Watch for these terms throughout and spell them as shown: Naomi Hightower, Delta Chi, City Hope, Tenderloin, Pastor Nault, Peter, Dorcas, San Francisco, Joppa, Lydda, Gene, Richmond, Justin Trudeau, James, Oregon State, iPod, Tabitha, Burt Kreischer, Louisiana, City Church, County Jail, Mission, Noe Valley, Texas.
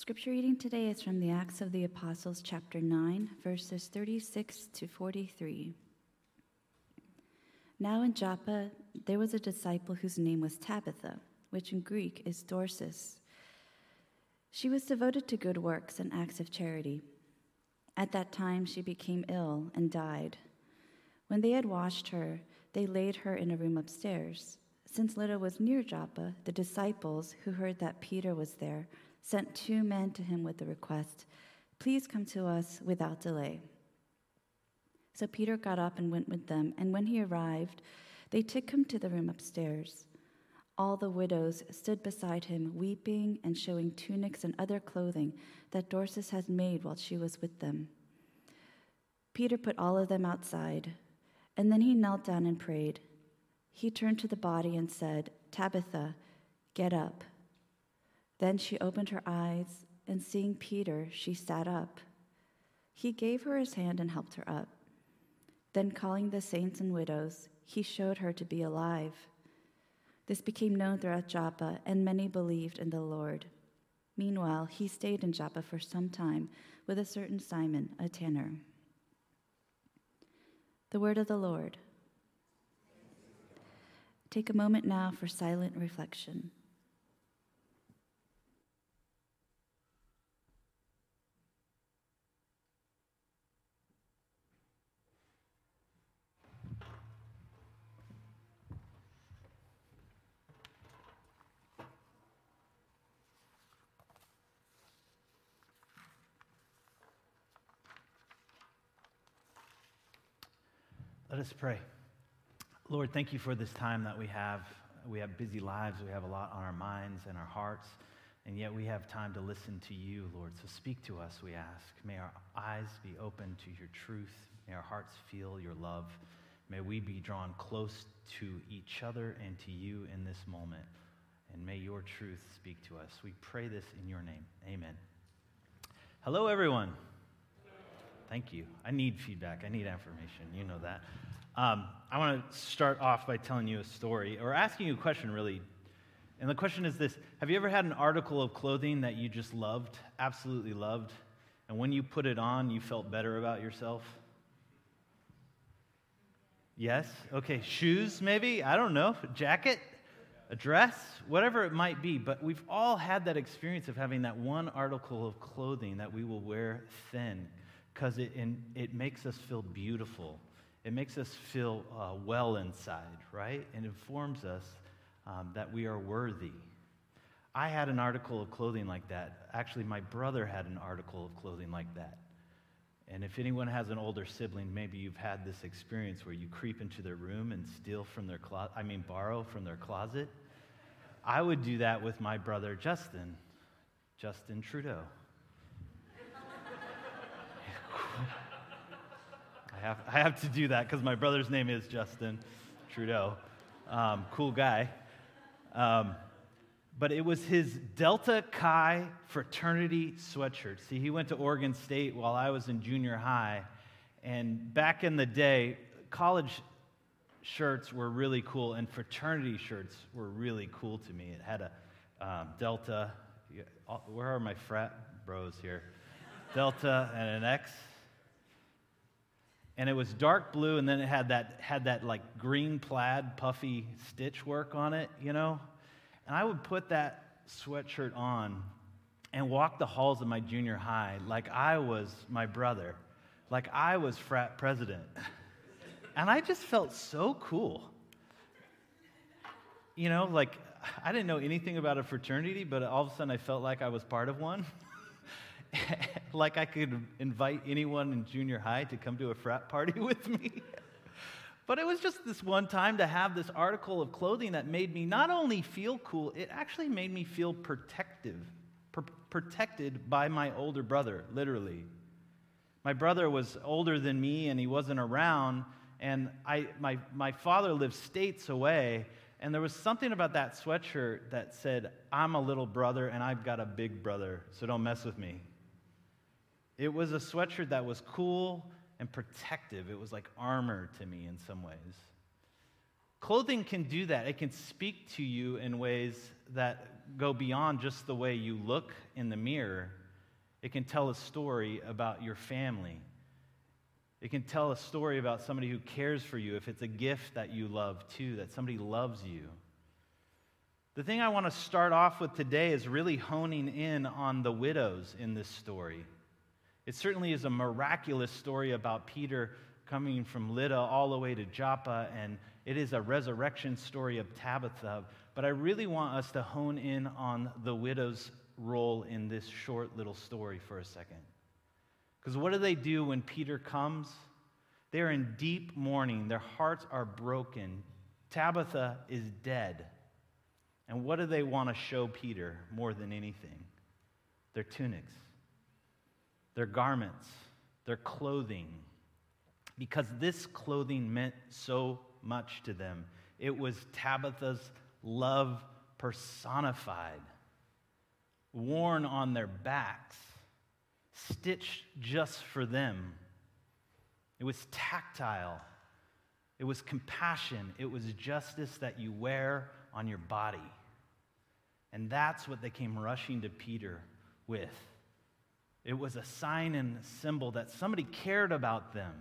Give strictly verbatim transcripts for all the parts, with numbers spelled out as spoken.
Scripture reading today is from the Acts of the Apostles, chapter nine, verses thirty-six to forty-three. Now in Joppa, there was a disciple whose name was Tabitha, which in Greek is Dorcas. She was devoted to good works and acts of charity. At that time, she became ill and died. When they had washed her, they laid her in a room upstairs. Since Lydda was near Joppa, the disciples, who heard that Peter was there, sent two men to him with the request, "Please come to us without delay." So Peter got up and went with them, and when he arrived, they took him to the room upstairs. All the widows stood beside him, weeping and showing tunics and other clothing that Dorcas had made while she was with them. Peter put all of them outside, and then he knelt down and prayed. He turned to the body and said, "Tabitha, get up." Then she opened her eyes, and seeing Peter, she sat up. He gave her his hand and helped her up. Then calling the saints and widows, he showed her to be alive. This became known throughout Joppa, and many believed in the Lord. Meanwhile, he stayed in Joppa for some time with a certain Simon, a tanner. The word of the Lord. Take a moment now for silent reflection. Let us pray. Lord, thank you for this time that we have. We have busy lives. We have a lot on our minds and our hearts, and yet we have time to listen to you, Lord. So speak to us, we ask. May our eyes be open to your truth. May our hearts feel your love. May we be drawn close to each other and to you in this moment, and may your truth speak to us. We pray this in your name. Amen. Hello, everyone. Thank you. I need feedback. I need affirmation. You know that. Um, I want to start off by telling you a story, or asking you a question, really. And the question is this: have you ever had an article of clothing that you just loved, absolutely loved, and when you put it on, you felt better about yourself? Yes? Okay. Shoes, maybe? I don't know. A jacket? A dress? Whatever it might be. But we've all had that experience of having that one article of clothing that we will wear thin, because it in, it makes us feel beautiful. It makes us feel uh, well inside, right? It informs us um, that we are worthy. I had an article of clothing like that. Actually, my brother had an article of clothing like that. And if anyone has an older sibling, maybe you've had this experience where you creep into their room and steal from their closet, I mean borrow from their closet. I would do that with my brother Justin, Justin Trudeau. I have, I have to do that because my brother's name is Justin Trudeau. Um, cool guy. Um, but it was his Delta Chi fraternity sweatshirt. See, he went to Oregon State while I was in junior high. And back in the day, college shirts were really cool, and fraternity shirts were really cool to me. It had a um, Delta. Where are my frat bros here? Delta and an X. And it was dark blue, and then it had that had that like green plaid puffy stitch work on it, you know? And I would put that sweatshirt on and walk the halls of my junior high like I was my brother, like I was frat president. And I just felt so cool. You know, like I didn't know anything about a fraternity, but all of a sudden I felt like I was part of one. Like I could invite anyone in junior high to come to a frat party with me. But it was just this one time to have this article of clothing that made me not only feel cool, it actually made me feel protective, pr- protected by my older brother, literally. My brother was older than me, and he wasn't around, and I my my father lived states away, and there was something about that sweatshirt that said, "I'm a little brother, and I've got a big brother, so don't mess with me." It was a sweatshirt that was cool and protective. It was like armor to me in some ways. Clothing can do that. It can speak to you in ways that go beyond just the way you look in the mirror. It can tell a story about your family. It can tell a story about somebody who cares for you, if it's a gift that you love too, that somebody loves you. The thing I want to start off with today is really honing in on the widows in this story. It certainly is a miraculous story about Peter coming from Lydda all the way to Joppa, and it is a resurrection story of Tabitha, but I really want us to hone in on the widow's role in this short little story for a second. Because what do they do when Peter comes? They're in deep mourning. Their hearts are broken. Tabitha is dead. And what do they want to show Peter more than anything? Their tunics, their garments, their clothing. Because this clothing meant so much to them. It was Tabitha's love personified, worn on their backs, stitched just for them. It was tactile. It was compassion. It was justice that you wear on your body. And that's what they came rushing to Peter with. It was a sign and a symbol that somebody cared about them.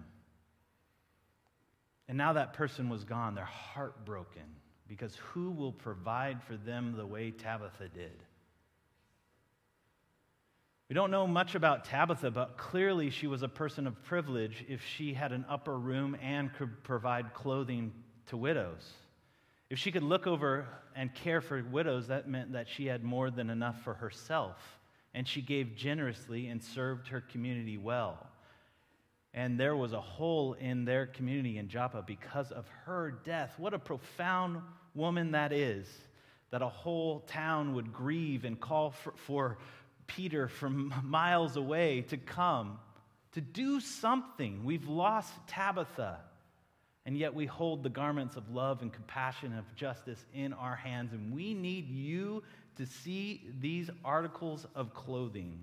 And now that person was gone. They're heartbroken because who will provide for them the way Tabitha did? We don't know much about Tabitha, but clearly she was a person of privilege if she had an upper room and could provide clothing to widows. If she could look over and care for widows, that meant that she had more than enough for herself, and she gave generously and served her community well. And there was a hole in their community in Joppa because of her death. What a profound woman that is, that a whole town would grieve and call for, for Peter from miles away to come, to do something. We've lost Tabitha, and yet we hold the garments of love and compassion and of justice in our hands, and we need you to see these articles of clothing.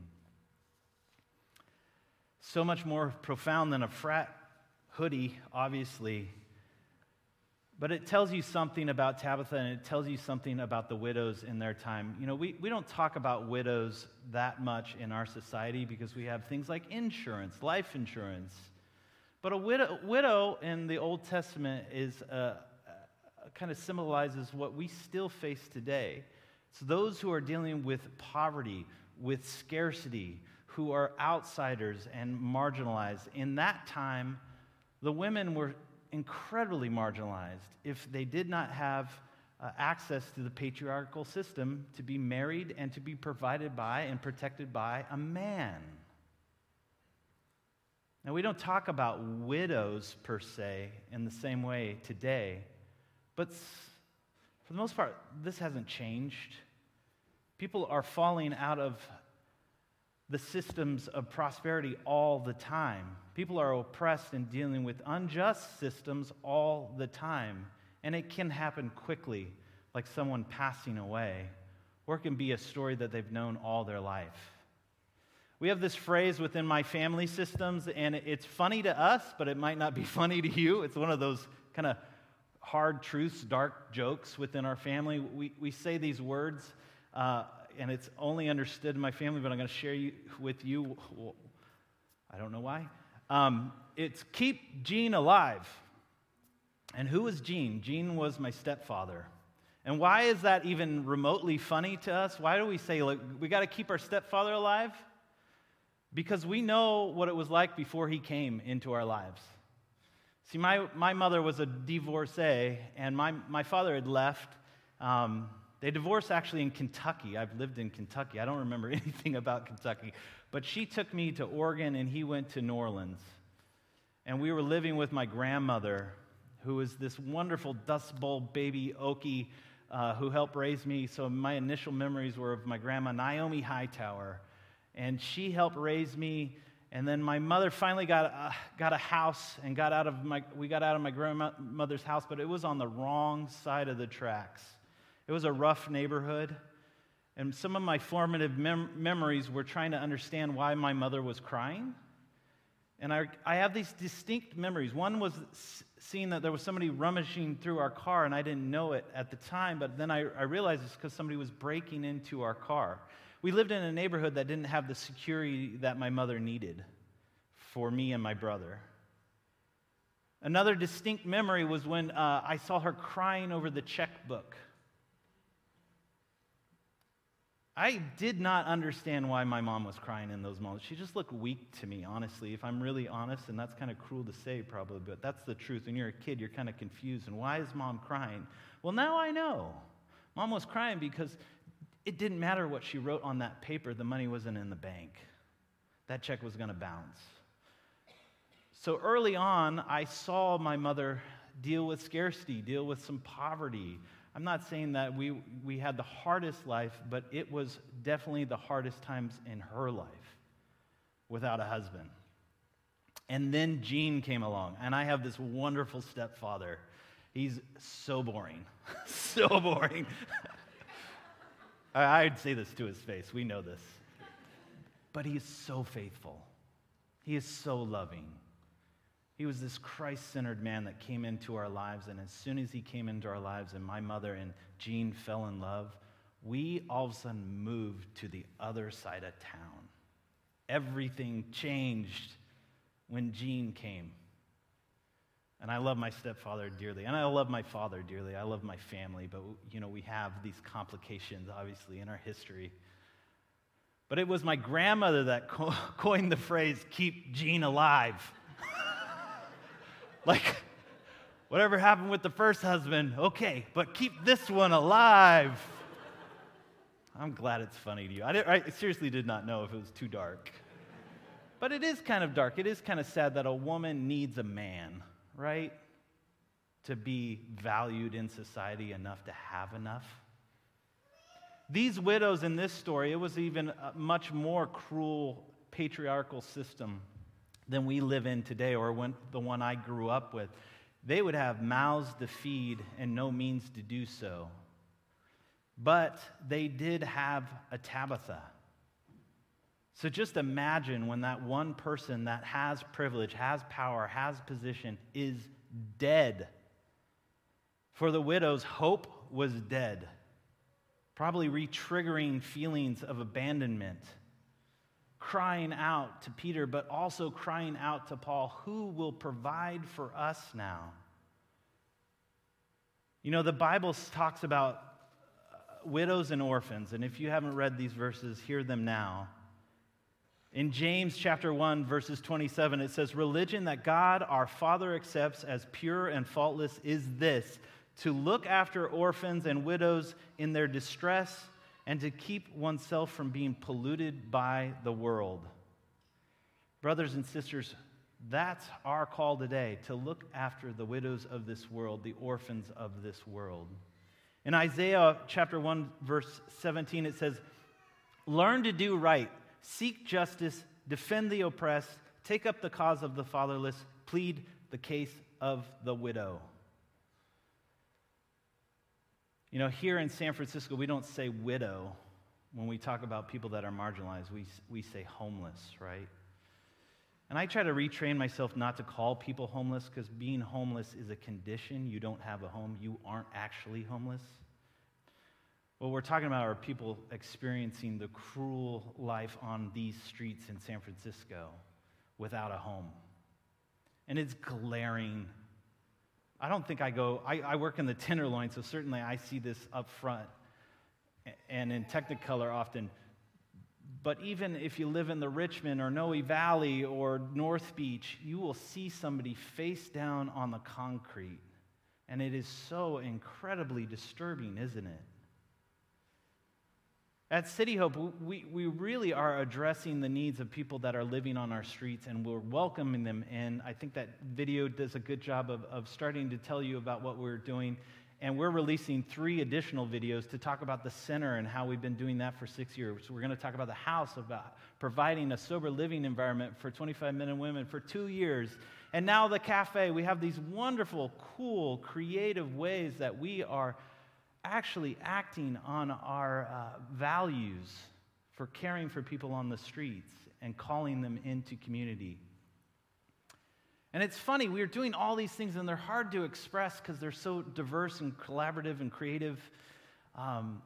So much more profound than a frat hoodie, obviously, but it tells you something about Tabitha, and it tells you something about the widows in their time. You know, we, we don't talk about widows that much in our society because we have things like insurance, life insurance. But a widow, widow in the Old Testament is uh, kind of symbolizes what we still face today. It's those who are dealing with poverty, with scarcity, who are outsiders and marginalized. In that time, the women were incredibly marginalized if they did not have uh, access to the patriarchal system to be married and to be provided by and protected by a man. Now, we don't talk about widows per se in the same way today, but for the most part, this hasn't changed. People are falling out of the systems of prosperity all the time. People are oppressed and dealing with unjust systems all the time, and it can happen quickly, like someone passing away, or it can be a story that they've known all their life. We have this phrase within my family systems, and it's funny to us, but it might not be funny to you. It's one of those kind of hard truths, dark jokes within our family. We we say these words, uh, and it's only understood in my family, but I'm going to share you, with you, I don't know why. Um, it's keep Gene alive. And who was Gene? Gene was my stepfather. And why is that even remotely funny to us? Why do we say, like, we got to keep our stepfather alive? Because we know what it was like before he came into our lives. See, my, my mother was a divorcee, and my, my father had left. Um, They divorced actually in Kentucky. I've lived in Kentucky. I don't remember anything about Kentucky. But she took me to Oregon, and he went to New Orleans. And we were living with my grandmother, who is this wonderful Dust Bowl baby, Okie, uh, who helped raise me. So my initial memories were of my grandma, Naomi Hightower. And she helped raise me. And then my mother finally got uh, got a house, and got out of my we got out of my grandmother's house, but it was on the wrong side of the tracks. It was a rough neighborhood, and some of my formative mem- memories were trying to understand why my mother was crying, And I, I have these distinct memories. One was seeing that there was somebody rummaging through our car, and I didn't know it at the time, but then I, I realized it's because somebody was breaking into our car. We lived in a neighborhood that didn't have the security that my mother needed for me and my brother. Another distinct memory was when uh, I saw her crying over the checkbook. I did not understand why my mom was crying in those moments. She just looked weak to me, honestly, if I'm really honest, and that's kind of cruel to say probably, but that's the truth. When you're a kid, you're kind of confused, and why is mom crying? Well, now I know. Mom was crying because it didn't matter what she wrote on that paper. The money wasn't in the bank. That check was going to bounce. So early on, I saw my mother deal with scarcity, deal with some poverty. I'm not saying that we we had the hardest life, but it was definitely the hardest times in her life without a husband. And then Gene came along, and I have this wonderful stepfather. He's so boring. so boring. I'd say this to his face. We know this. But he is so faithful. He is so loving. He was this Christ-centered man that came into our lives, and as soon as he came into our lives and my mother and Gene fell in love, we all of a sudden moved to the other side of town. Everything changed when Gene came. And I love my stepfather dearly, and I love my father dearly. I love my family, but you know, we have these complications, obviously, in our history. But it was my grandmother that co- coined the phrase, "keep Gene alive." Like, whatever happened with the first husband, okay, but keep this one alive. I'm glad it's funny to you. I, did, I seriously did not know if it was too dark. But it is kind of dark. It is kind of sad that a woman needs a man, right? To be valued in society enough to have enough. These widows in this story, it was even a much more cruel patriarchal system than we live in today, or when the one I grew up with. They would have mouths to feed and no means to do so. But they did have a Tabitha. So just imagine when that one person that has privilege, has power, has position, is dead. For the widows, hope was dead, probably re-triggering feelings of abandonment, crying out to Peter, but also crying out to Paul, who will provide for us now? You know, the Bible talks about widows and orphans, and if you haven't read these verses, hear them now. In James chapter one, verses twenty-seven, it says, "Religion that God our Father accepts as pure and faultless is this, to look after orphans and widows in their distress, and to keep oneself from being polluted by the world." Brothers and sisters, that's our call today, to look after the widows of this world, the orphans of this world. In Isaiah chapter one, verse seventeen, it says, "Learn to do right, seek justice, defend the oppressed, take up the cause of the fatherless, plead the case of the widow." You know, here in San Francisco, we don't say widow when we talk about people that are marginalized. We we say homeless, right? And I try to retrain myself not to call people homeless, because being homeless is a condition. You don't have a home. You aren't actually homeless. What we're talking about are people experiencing the cruel life on these streets in San Francisco without a home. And it's glaring. I don't think I go, I, I work in the Tenderloin, so certainly I see this up front and in Technicolor often. But even if you live in the Richmond or Noe Valley or North Beach, you will see somebody face down on the concrete. And it is so incredibly disturbing, isn't it? At City Hope, we, we really are addressing the needs of people that are living on our streets, and we're welcoming them in. I think that video does a good job of, of starting to tell you about what we're doing, and we're releasing three additional videos to talk about the center and how we've been doing that for six years. So we're going to talk about the house, about providing a sober living environment for twenty-five men and women for two years, and now the cafe. We have these wonderful, cool, creative ways that we are actually acting on our uh, values for caring for people on the streets and calling them into community. And it's funny, we are doing all these things, and they're hard to express because they're so diverse and collaborative and creative. Um,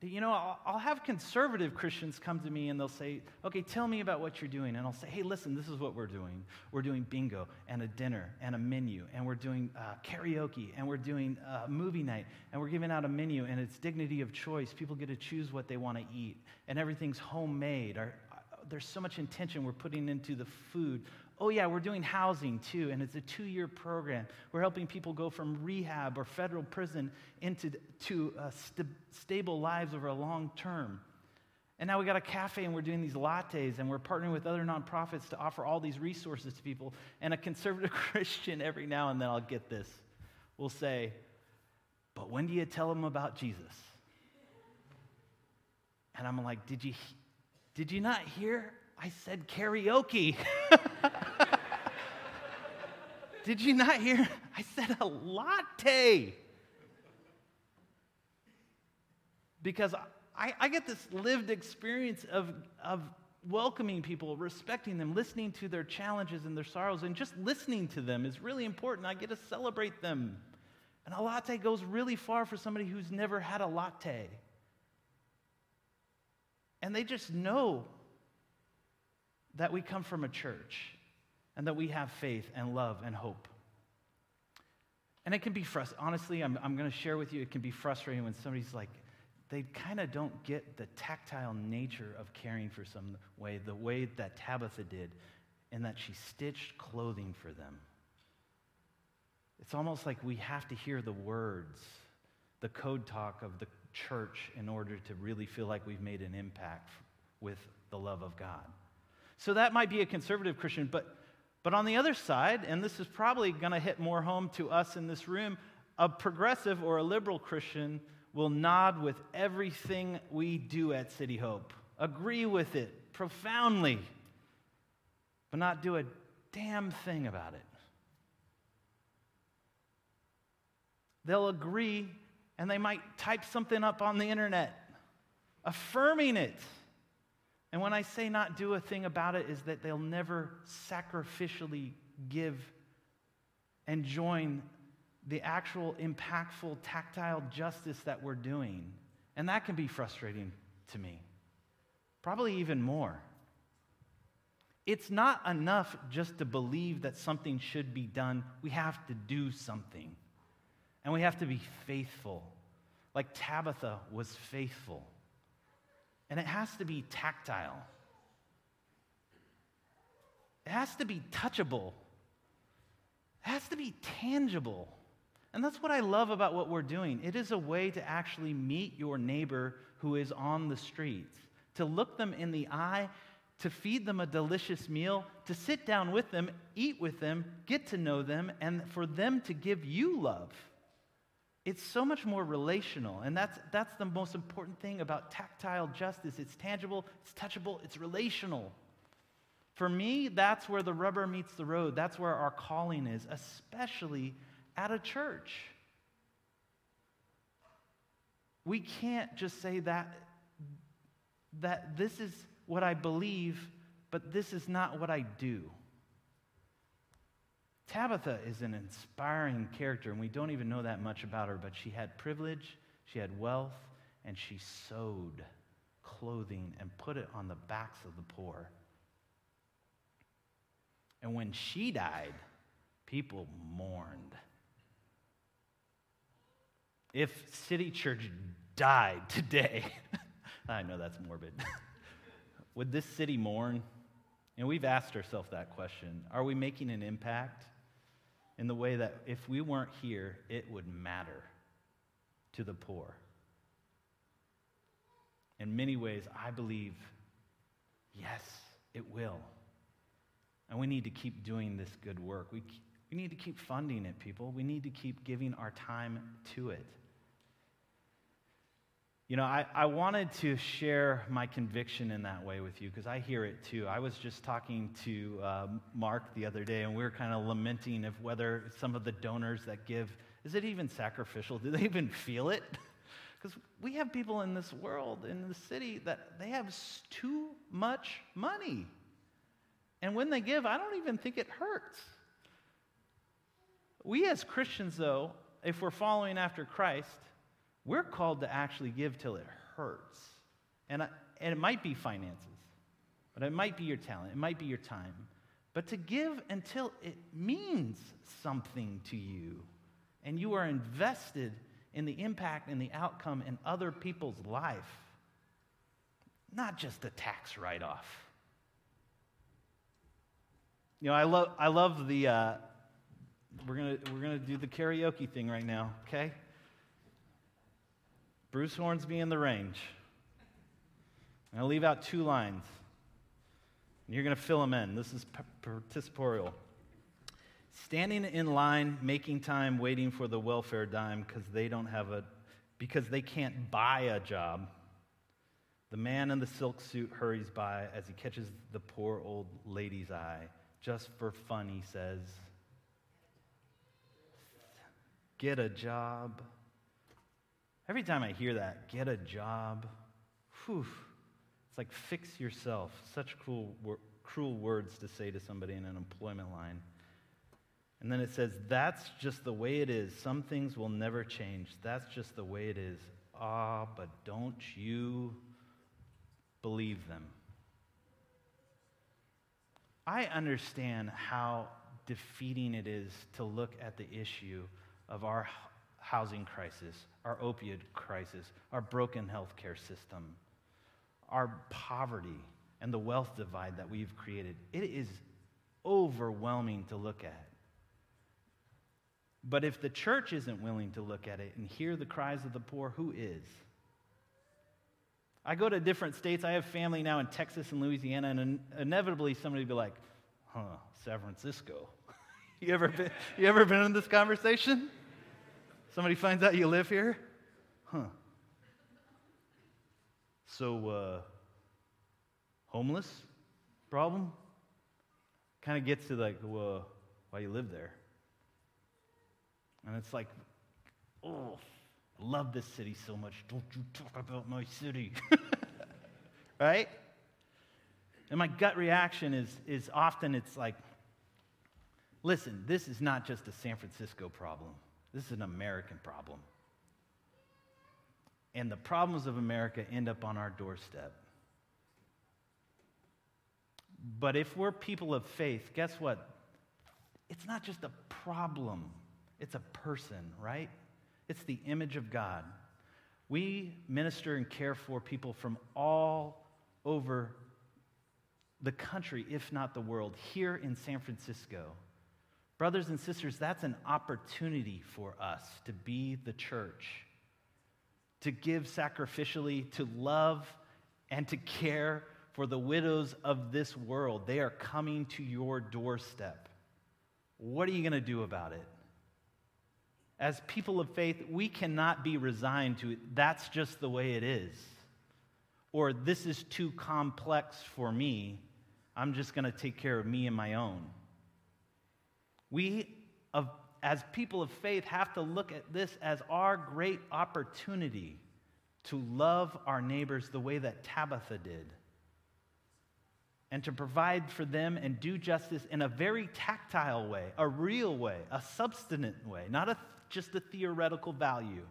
you know, I'll, I'll have conservative Christians come to me, and they'll say, okay, tell me about what you're doing. And I'll say, hey, listen, this is what we're doing. We're doing bingo and a dinner and a menu, and we're doing uh, karaoke, and we're doing uh, movie night, and we're giving out a menu, and it's dignity of choice. People get to choose what they want to eat, and everything's homemade. Our, there's so much intention we're putting into the food. Oh, yeah, we're doing housing, too, and it's a two-year program. We're helping people go from rehab or federal prison into to, uh, st- stable lives over a long term. And now we got a cafe, and we're doing these lattes, and we're partnering with other nonprofits to offer all these resources to people. And a conservative Christian, every now and then, I'll get this, will say, but when do you tell them about Jesus? And I'm like, did you, did you not hear? I said karaoke. Did you not hear? I said a latte. Because I, I get this lived experience of, of welcoming people, respecting them, listening to their challenges and their sorrows, and just listening to them is really important. I get to celebrate them. And a latte goes really far for somebody who's never had a latte. And they just know that we come from a church and that we have faith and love and hope. And it can be frustrating. Honestly, I'm, I'm going to share with you, it can be frustrating when somebody's like, they kind of don't get the tactile nature of caring for some way, the way that Tabitha did, and that she stitched clothing for them. It's almost like we have to hear the words, the code talk of the church in order to really feel like we've made an impact with the love of God. So that might be a conservative Christian, but but on the other side, and this is probably going to hit more home to us in this room, a progressive or a liberal Christian will nod with everything we do at City Hope, agree with it profoundly, but not do a damn thing about it. They'll agree, and they might type something up on the internet, affirming it. And when I say not do a thing about it is that they'll never sacrificially give and join the actual impactful, tactile justice that we're doing. And that can be frustrating to me, probably even more. It's not enough just to believe that something should be done. We have to do something. And we have to be faithful, like Tabitha was faithful. And it has to be tactile. It has to be touchable. It has to be tangible. And that's what I love about what we're doing. It is a way to actually meet your neighbor who is on the streets, to look them in the eye, to feed them a delicious meal, to sit down with them, eat with them, get to know them, and for them to give you love. It's so much more relational, and that's that's the most important thing about tactile justice. It's tangible, it's touchable, it's relational. For me, that's where the rubber meets the road. That's where our calling is, especially at a church. We can't just say that, that this is what I believe, but this is not what I do. Tabitha is an inspiring character, and we don't even know that much about her, but she had privilege, she had wealth, and she sewed clothing and put it on the backs of the poor. And when she died, people mourned. If City Church died today, I know that's morbid, would this city mourn? And we've asked ourselves that question. Are we making an impact? In the way that if we weren't here, it would matter to the poor. In many ways, I believe, yes, it will. And we need to keep doing this good work. We, we need to keep funding it, people. We need to keep giving our time to it. You know, I, I wanted to share my conviction in that way with you because I hear it too. I was just talking to uh, Mark the other day, and we were kind of lamenting of whether some of the donors that give, is it even sacrificial? Do they even feel it? Because we have people in this world, in the city, that they have too much money. And when they give, I don't even think it hurts. We as Christians, though, if we're following after Christ, we're called to actually give till it hurts. And, I, and it might be finances, but it might be your talent, it might be your time. But to give until it means something to you, and you are invested in the impact and the outcome in other people's life, not just a tax write-off. You know, I love I love the uh, we're gonna we're gonna do the karaoke thing right now, okay? Bruce Hornsby in the range. I'm gonna leave out two lines. And you're going to fill them in. This is participatorial. Standing in line, making time, waiting for the welfare dime because they don't have a, because they can't buy a job. The man in the silk suit hurries by as he catches the poor old lady's eye. Just for fun, he says, "Get a job." Every time I hear that, "get a job," whew. It's like, fix yourself. Such cruel, wor- cruel words to say to somebody in an employment line. And then it says, that's just the way it is. Some things will never change. That's just the way it is. Ah, but don't you believe them? I understand how defeating it is to look at the issue of our housing crisis, our opioid crisis, our broken healthcare system, our poverty and the wealth divide that we've created. It is overwhelming to look at. But if the church isn't willing to look at it and hear the cries of the poor, who is? I go to different states. I have family now in Texas and Louisiana, and inevitably somebody will be like, huh, San Francisco. you ever been, you ever been in this conversation? Somebody finds out you live here? Huh. So, uh, homeless problem kind of gets to like, well, why you live there? And it's like, oh, I love this city so much. Don't you talk about my city, right? And my gut reaction is is often it's like, listen, this is not just a San Francisco problem. This is an American problem. And the problems of America end up on our doorstep. But if we're people of faith, guess what? It's not just a problem. It's a person, right? It's the image of God. We minister and care for people from all over the country, if not the world, here in San Francisco. Brothers and sisters, that's an opportunity for us to be the church, to give sacrificially, to love, and to care for the widows of this world. They are coming to your doorstep. What are you going to do about it? As people of faith, we cannot be resigned to it. That's just the way it is. Or this is too complex for me. I'm just going to take care of me and my own. We, of As people of faith, have to look at this as our great opportunity to love our neighbors the way that Tabitha did, and to provide for them and do justice in a very tactile way, a real way, a substantive way, not a, just a theoretical value.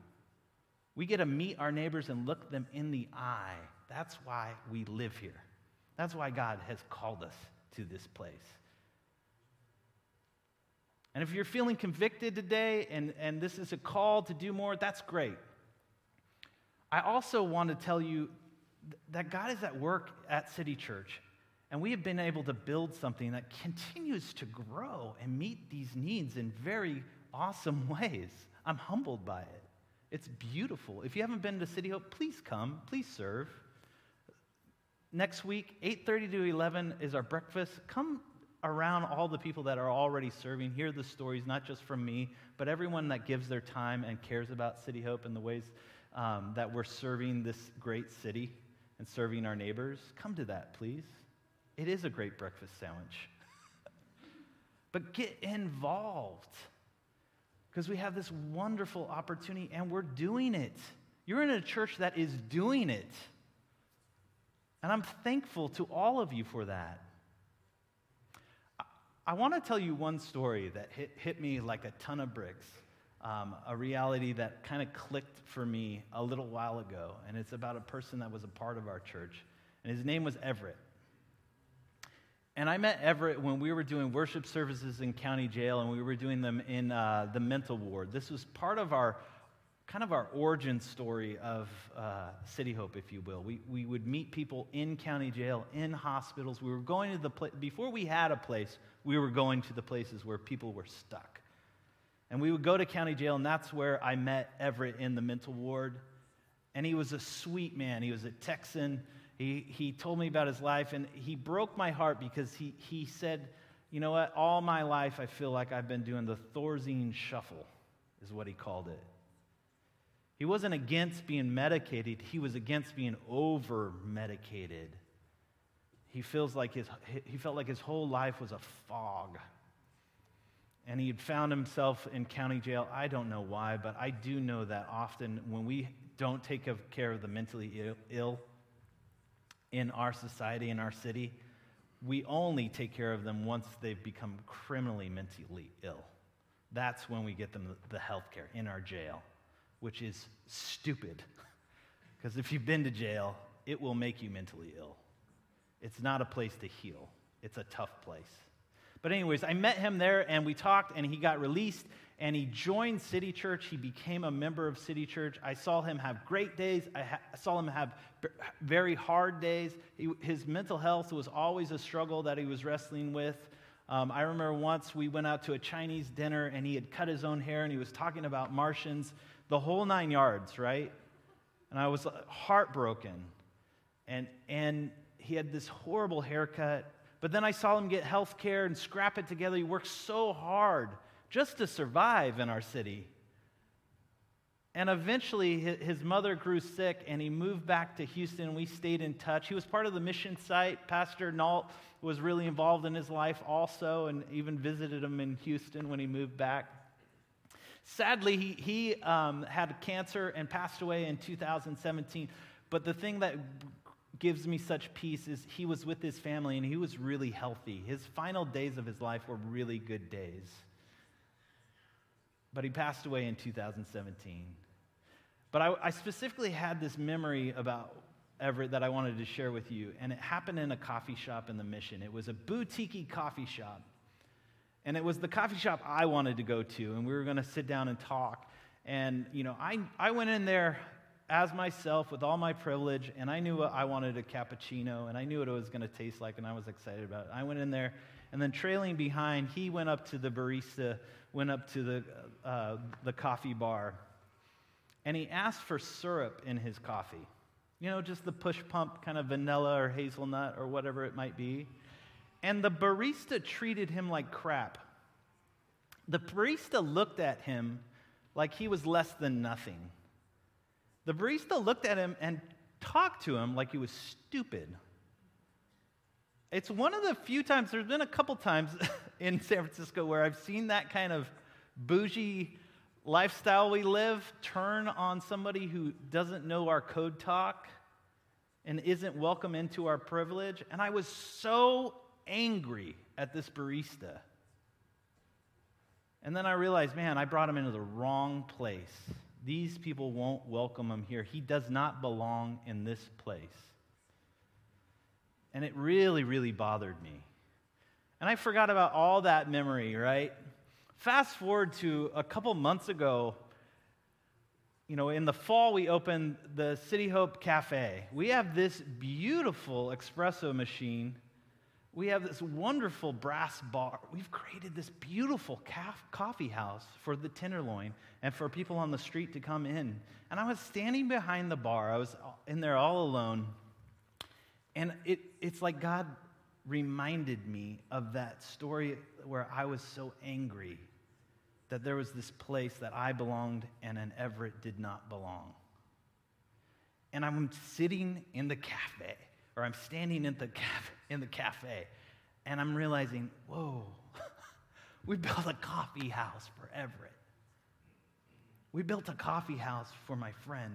We get to meet our neighbors and look them in the eye. That's why we live here. That's why God has called us to this place. And if you're feeling convicted today and, and this is a call to do more, that's great. I also want to tell you th- that God is at work at City Church, and we have been able to build something that continues to grow and meet these needs in very awesome ways. I'm humbled by it. It's beautiful. If you haven't been to City Hope, please come, please serve. Next week, eight thirty to eleven is our breakfast. Come around all the people that are already serving, hear the stories, not just from me, but everyone that gives their time and cares about City Hope and the ways um, that we're serving this great city and serving our neighbors. Come to that, please. It is a great breakfast sandwich. But get involved, because we have this wonderful opportunity, and we're doing it. You're in a church that is doing it, and I'm thankful to all of you for that. I want to tell you one story that hit, hit me like a ton of bricks, um, a reality that kind of clicked for me a little while ago, and it's about a person that was a part of our church, and his name was Everett. And I met Everett when we were doing worship services in County Jail, and we were doing them in uh, the mental ward. This was part of our, kind of our origin story of uh, City Hope, if you will. We we would meet people in County Jail, in hospitals. We were going to the place, before we had a place, we were going to the places where people were stuck. And we would go to County Jail, and that's where I met Everett in the mental ward. And he was a sweet man. He was a Texan. He he told me about his life, and he broke my heart because he, he said, you know what, all my life I feel like I've been doing the Thorazine shuffle, is what he called it. He wasn't against being medicated. He was against being over-medicated. He feels like his he felt like his whole life was a fog. And he had found himself in County Jail. I don't know why, but I do know that often when we don't take care of the mentally ill in our society, in our city, we only take care of them once they've become criminally mentally ill. That's when we get them the health care in our jail, which is stupid, because if you've been to jail, it will make you mentally ill. It's not a place to heal. It's a tough place. But anyways, I met him there, and we talked, and he got released, and he joined City Church. He became a member of City Church. I saw him have great days. I, ha- I saw him have b- very hard days. He, his mental health was always a struggle that he was wrestling with. Um, I remember once we went out to a Chinese dinner, and he had cut his own hair, and he was talking about Martians, the whole nine yards, right? And I was heartbroken. And and he had this horrible haircut. But then I saw him get health care and scrap it together. He worked so hard just to survive in our city. And eventually his mother grew sick, and he moved back to Houston. We stayed in touch. He was part of the mission site. Pastor Nault was really involved in his life also, and even visited him in Houston when he moved back. Sadly, he, he um, had cancer and passed away in two thousand seventeen. But the thing that gives me such peace is he was with his family, and he was really healthy. His final days of his life were really good days. But he passed away in two thousand seventeen. But I, I specifically had this memory about Everett that I wanted to share with you, and it happened in a coffee shop in the Mission. It was a boutique coffee shop. And it was the coffee shop I wanted to go to, and we were going to sit down and talk. And, you know, I, I went in there as myself with all my privilege, and I knew I wanted a cappuccino, and I knew what it was going to taste like, and I was excited about it. I went in there, and then trailing behind, he went up to the barista, went up to the uh, the coffee bar, and he asked for syrup in his coffee. You know, just the push pump kind of vanilla or hazelnut or whatever it might be. And the barista treated him like crap. The barista looked at him like he was less than nothing. The barista looked at him and talked to him like he was stupid. It's one of the few times, there's been a couple times in San Francisco where I've seen that kind of bougie lifestyle we live turn on somebody who doesn't know our code talk and isn't welcome into our privilege. And I was so angry at this barista. And then I realized, man, I brought him into the wrong place. These people won't welcome him here. He does not belong in this place. And it really, really bothered me. And I forgot about all that memory, right? Fast forward to a couple months ago, you know, in the fall, we opened the City Hope Cafe. We have this beautiful espresso machine. We have this wonderful brass bar. We've created this beautiful calf coffee house for the Tenderloin and for people on the street to come in. And I was standing behind the bar. I was in there all alone. And it, it's like God reminded me of that story where I was so angry that there was this place that I belonged and an Everett did not belong. And I'm sitting in the cafe. Or I'm standing in the cafe, in the cafe, and I'm realizing, whoa, we built a coffee house for Everett. We built a coffee house for my friend.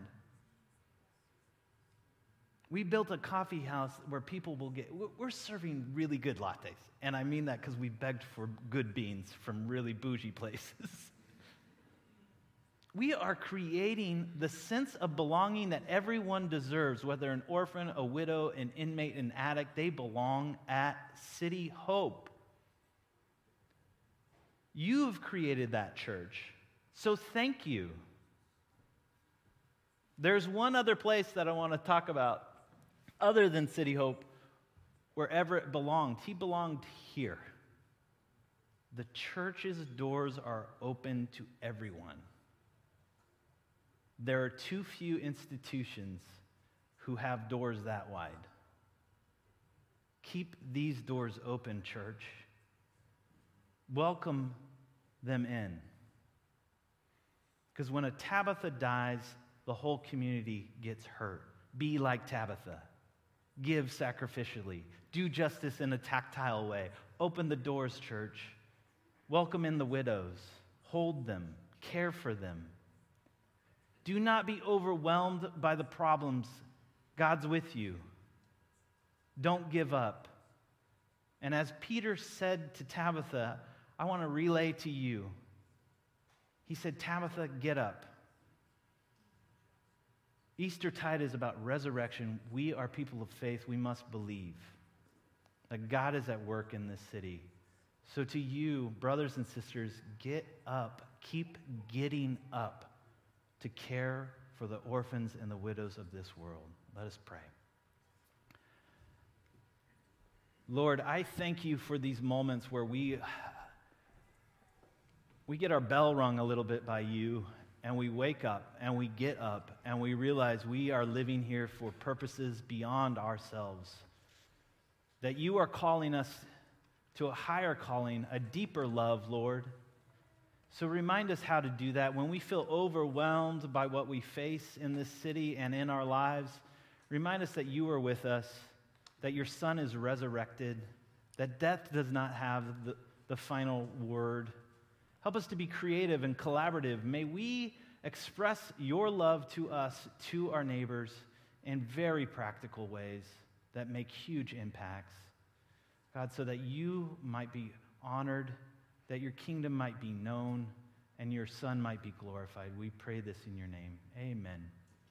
We built a coffee house where people will get, we're serving really good lattes. And I mean that because we begged for good beans from really bougie places. We are creating the sense of belonging that everyone deserves, whether an orphan, a widow, an inmate, an addict, they belong at City Hope. You've created that church, so thank you. There's one other place that I want to talk about other than City Hope, wherever it belonged. He belonged here. The church's doors are open to everyone. There are too few institutions who have doors that wide. Keep these doors open, church. Welcome them in. Because when a Tabitha dies, the whole community gets hurt. Be like Tabitha. Give sacrificially. Do justice in a tactile way. Open the doors, church. Welcome in the widows. Hold them. Care for them. Do not be overwhelmed by the problems. God's with you. Don't give up. And as Peter said to Tabitha, I want to relay to you. He said, Tabitha, get up. Eastertide is about resurrection. We are people of faith. We must believe that God is at work in this city. So to you, brothers and sisters, get up. Keep getting up to care for the orphans and the widows of this world. Let us pray. Lord, I thank you for these moments where we, we get our bell rung a little bit by you. And we wake up, and we get up, and we realize we are living here for purposes beyond ourselves. That you are calling us to a higher calling, a deeper love, Lord. So remind us how to do that. When we feel overwhelmed by what we face in this city and in our lives, remind us that you are with us, that your Son is resurrected, that death does not have the, the final word. Help us to be creative and collaborative. May we express your love to us, to our neighbors, in very practical ways that make huge impacts. God, so that you might be honored, that your kingdom might be known, and your Son might be glorified. We pray this in your name. Amen.